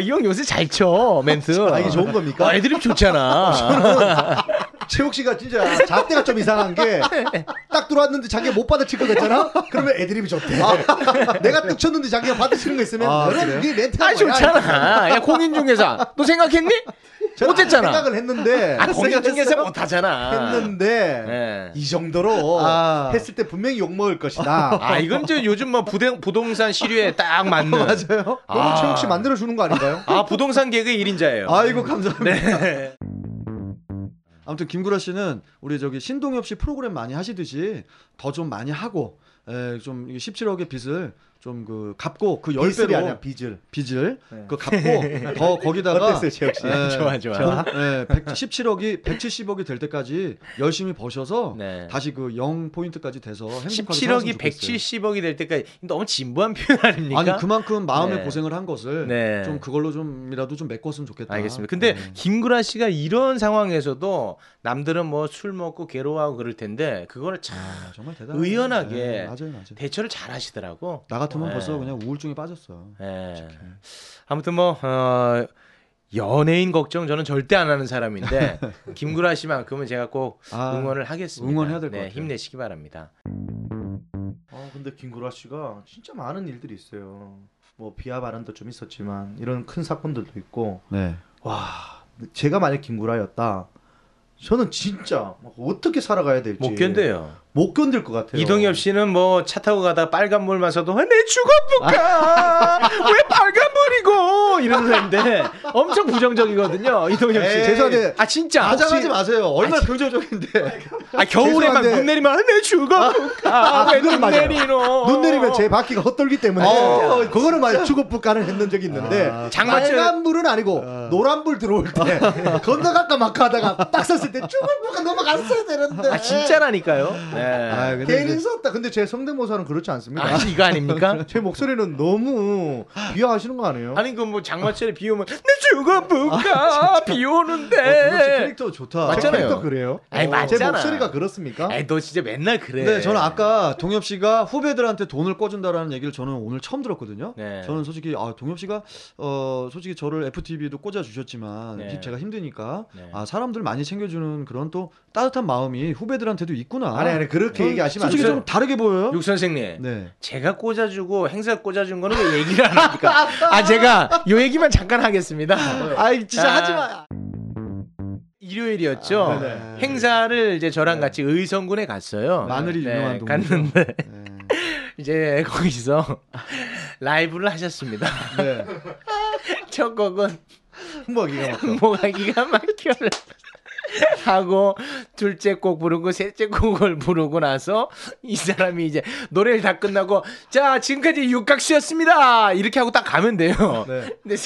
이 형 요새 잘 쳐 멘트. 아 이게 좋은 겁니까? 애드립 좋잖아. 최욱 씨가 진짜 잣대가 좀 이상한 게 딱 들어왔는데 자기가 못 받아칠 거 같잖아? 그러면 애드립이 좋대. 내가 뚝 쳤는데 자기가 받아치는 거 있으면 너는 네 멘트가 좋잖아. 야 공인중개사 너 생각했니? 못했잖아. 생각을 했는데 공인중개사 못하잖아. 했는데 네. 이 정도로 했을 때 분명히 욕먹을 것이다. 이건 저 요즘 뭐 부동산 시류에 딱 맞는. 맞아요. 너무 최욱 씨 만들어주는 거 아닌가요? 부동산 개그의 1인자예요. 아이고 감사합니다. 네. 아무튼 김구라 씨는 우리 저기 신동엽 씨 프로그램 많이 하시듯이 더 좀 많이 하고 좀 17억의 빚을 좀 그 갚고 그 10배로 아니야 빚을 네. 그 갚고 더 거기다가 어땠어요, 최욱 씨? 좋아. 117억이 170억이 될 때까지 열심히 버셔서 네. 다시 그 0포인트까지 돼서 행복하게 17억이 170억이 될 때까지 너무 진부한 표현 아닙니까? 아니 그만큼 마음의 네. 고생을 한 것을 네. 좀 그걸로 좀이라도 좀 메꿨으면 좋겠다. 알겠습니다. 근데 김구라 씨가 이런 상황에서도 남들은 뭐 술 먹고 괴로워하고 그럴 텐데 그거를 참 정말 대단하네. 의연하게 네. 맞아요. 대처를 잘 하시더라고. 나 같으면 벌써 그냥 우울증에 빠졌어. 아무튼 뭐 연예인 걱정 저는 절대 안 하는 사람인데 김구라 씨만큼은 제가 꼭 응원을 하겠습니다. 응원해야 될 것 같아요. 힘내시기 바랍니다. 근데 김구라 씨가 진짜 많은 일들이 있어요. 뭐 비하 발언도 좀 있었지만 이런 큰 사건들도 있고. 네. 와 제가 만약 김구라였다. 저는 진짜 어떻게 살아가야 될지 못 견뎌요. 못 견딜 것 같아요. 이동엽 씨는 뭐 차 타고 가다가 빨간 물만 써도 내 죽어볼까? 왜 빨간 물이고? 이런 사람인데 엄청 부정적이거든요. 이동엽 씨. 죄송한데 진짜 아장하지 마세요. 얼마나 긍정적인데. 겨울에만 눈 내리면 내 죽어볼까? 왜 눈 내리노? 눈 내리면 제 바퀴가 헛돌기 때문에 그거는 많이 죽어볼까는 했던 적이 있는데 빨간 물은 아니고 노란 물 들어올 때 건너갈까 말까 하다가 딱 썼을 때 죽어볼까 넘어갔어야 되는데. 진짜라니까요. 개인은 썼다. 근데 제 성대모사는 그렇지 않습니다. 이거 아닙니까? 제 목소리는 너무 비하하시는 거 아니에요? 아니 그 뭐 장마철에 비 오면 내 죽어볼까? 비 오는데. 김구라 씨 캐릭터 좋다. 맞잖아요. 캐릭터 그래요? 맞잖아. 제 목소리가 그렇습니까? 너 진짜 맨날 그래. 네, 저는 아까 동엽 씨가 후배들한테 돈을 꿔준다라는 얘기를 저는 오늘 처음 들었거든요. 네. 저는 솔직히 동엽 씨가 솔직히 저를 FTV도 꽂아주셨지만 네. 제가 힘드니까 사람들 많이 챙겨주는 그런 또 따뜻한 마음이 후배들한테도 있구나. 아니 그렇게 얘기하시면 안 돼요. 솔직히 좀 다르게 보여요? 육 선생님. 네. 제가 꽂아주고 행사 꽂아준 거는 왜 얘기를 안 합니까? 아, 제가 요 얘기만 잠깐 하겠습니다. 아이, 진짜 하지 마. 일요일이었죠. 아, 행사를 이제 저랑 같이 의성군에 갔어요. 마늘이 유명한 동네. 갔는데 이제 거기서 라이브를 하셨습니다. 네. 첫 곡은 흥보가 기가 막혀라 하고 둘째 곡 부르고 셋째 곡을 부르고 나서 이 사람이 이제 노래를 다 끝나고 자 지금까지 육각수였습니다 이렇게 하고 딱 가면 돼요. 네. 근데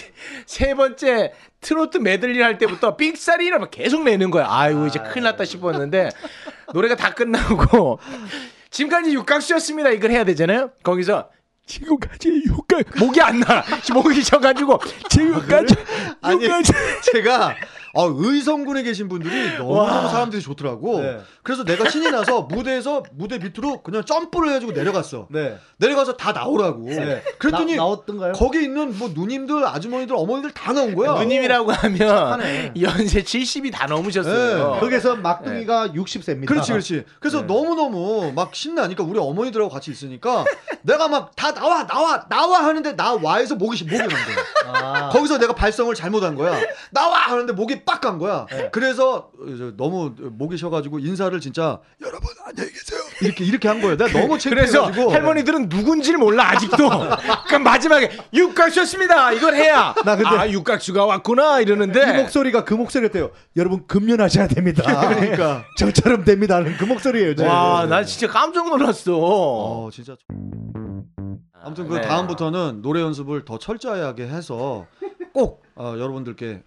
세 번째 트로트 메들리 할 때부터 삑사리를 막 계속 내는 거야. 아이고 이제 큰일 났다 싶었는데 노래가 다 끝나고 지금까지 육각수였습니다 이걸 해야 되잖아요. 거기서 지금까지 육각 목이 안 나. 목이 져가지고 지금까지 육각수. 제가 의성군에 계신 분들이 너무너무 사람들이 좋더라고. 네. 그래서 내가 신이 나서 무대에서 무대 밑으로 그냥 점프를 해가지고 내려갔어. 네. 내려가서 다 나오라고. 네. 그랬더니 나왔던가요? 거기 있는 뭐 누님들, 아주머니들, 어머니들 다 나온 거야. 누님이라고 하면 착하네. 연세 70이 다 넘으셨어요. 네. 거기서 막둥이가 60세입니다. 그렇지, 그렇지. 그래서 너무너무 막 신나니까 우리 어머니들하고 같이 있으니까 내가 막 다 나와 하는데 나와에서 목이 간 거야. 아. 거기서 내가 발성을 잘못한 거야. 나와 하는데 목이 빡 간 거야. 네. 그래서 너무 목이 쉬어가지고 인사를 진짜 여러분 안녕히 계세요 이렇게 한 거예요. 내가 너무 창피해가지고 그래서 할머니들은 누군지를 몰라 아직도. 그러니까 마지막에 육각수였습니다 이걸 해야 나 근데 육각수가 왔구나 이러는데 이 목소리가 그 목소리였대요. 여러분 금연하셔야 됩니다. 그러니까 저처럼 됩니다 하는 그 목소리예요. 와, 난 진짜 깜짝 놀랐어. 진짜. 아무튼 그 다음부터는 노래 연습을 더 철저하게 해서 꼭 여러분들께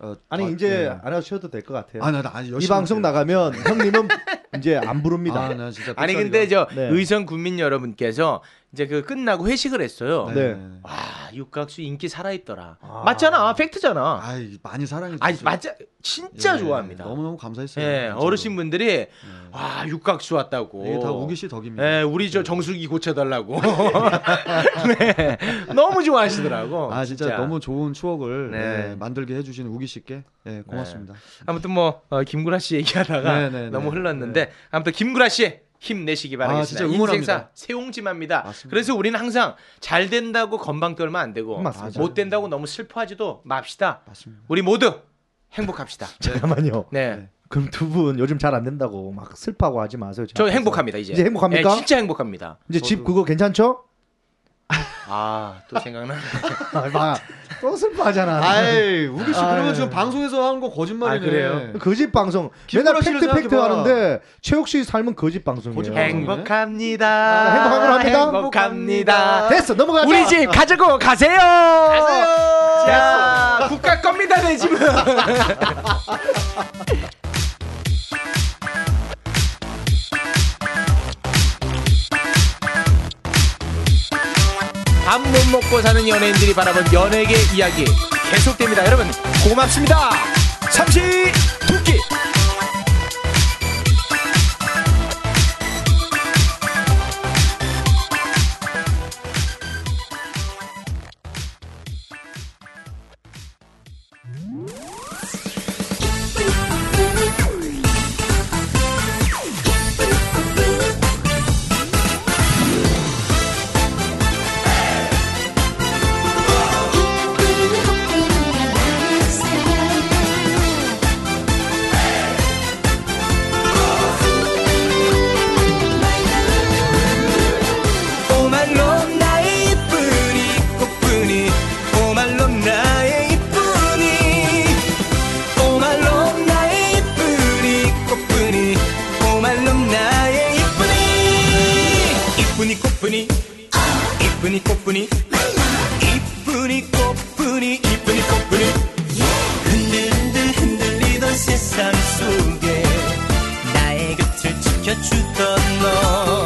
이제 안 하셔도 될 것 같아요. 이 방송 나가면 형님은 이제 안 부릅니다. 근데 저 의성 군민 여러분께서 이제 그 끝나고 회식을 했어요. 네. 와, 육각수 인기 살아있더라. 맞잖아, 팩트잖아. 많이 사랑해. 맞아, 진짜 좋아합니다. 너무너무 감사했어요. 예, 어르신분들이 와, 육각수 왔다고. 이게 다 우기 씨 덕입니다. 예, 우리 저 정수기 고쳐달라고. 네, 너무 좋아하시더라고. 진짜 너무 좋은 추억을 만들게 해주신 우기 씨께 고맙습니다. 아무튼 뭐 김구라 씨 얘기하다가 너무 흘렀는데 아무튼 김구라 씨. 힘내시기 바라겠습니다. 인생사 세옹지마입니다. 맞습니다. 그래서 우리는 항상 잘 된다고 건방 떨면 안 되고 못 된다고 너무 슬퍼하지도 맙시다. 맞습니다. 우리 모두 행복합시다. 잠깐만요. 네. 그럼 두 분 요즘 잘 안 된다고 막 슬퍼하고 하지 마세요. 저 행복합니다. 이제 행복합니까? 네, 진짜 행복합니다. 이제 저도... 집 그거 괜찮죠? 또 생각나. 또 슬퍼하잖아. 우기 씨 그러면 지금 방송에서 하는 거 거짓말이네. 그래요? 거짓 방송. 맨날 팩트 하는데 최욱 씨 삶은 거짓 방송이에요. 행복합니다. 행복합니다. 됐어, 넘어가자. 우리 집 가지고 가세요. 자, 국가 겁니다 내 집은. 밥 못 먹고 사는 연예인들이 바라본 연예계 이야기 계속됩니다. 여러분 고맙습니다. 삼시두끼. 이쁜이 꽃분이 흔들흔들 흔들리던 세상 속에 나의 곁을 지켜주던 너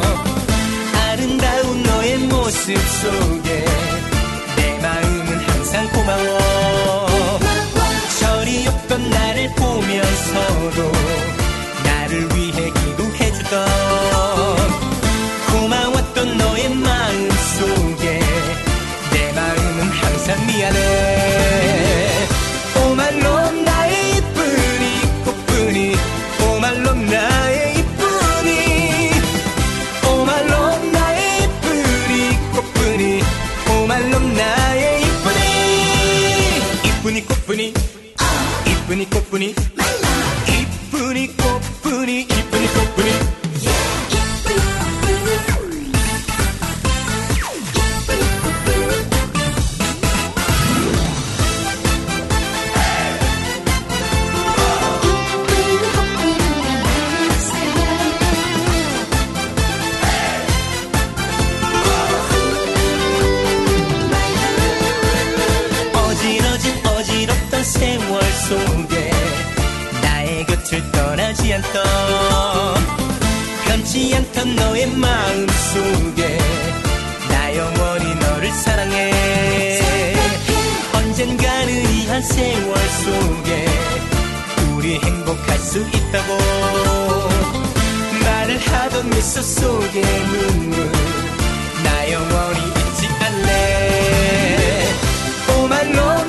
아름다운 너의 모습 속에 내 마음은 항상 고마워. 절이 없던 나를 보면서도 나를 위해 기도해주던 고마웠던 너의 마음 속에 내 마음은 항상 미안해. Oh my love 나의 이쁜이 꽃분이 Oh my love 나의 이쁜이 이쁜이 이쁜이 꽃분이 이쁜이 꽃분이 이쁜이 꽃분이 세월 속에 나의 곁을 떠나지 않던 변치 않던 너의 마음 속에 나 영원히 너를 사랑해 언젠가는 이 한 세월 속에 우리 행복할 수 있다고 말을 하던 미소 속에 눈물 나 영원히 잊지 않네 Oh my love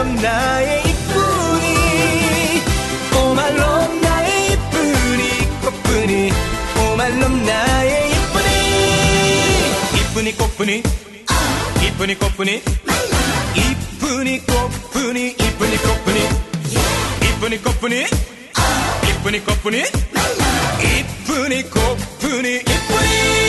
오말롬 나의 이쁜이 오말롬 나의 이쁜이 꽃뿐이 오말롬 나의 이쁜이 오말롬 나의 이쁜이 꽃뿐이 오말롬 나의 이쁜이 오말롬 나의 이쁜이 꽃뿐이 오말롬 나의 이쁜이 이쁜이 꽃뿐이 이쁜이 꽃뿐이 이쁜이 꽃분이 이쁜이 꽃분이 이쁜이 꽃분이 이쁜이 꽃분이 이쁜이 꽃분이 이쁜이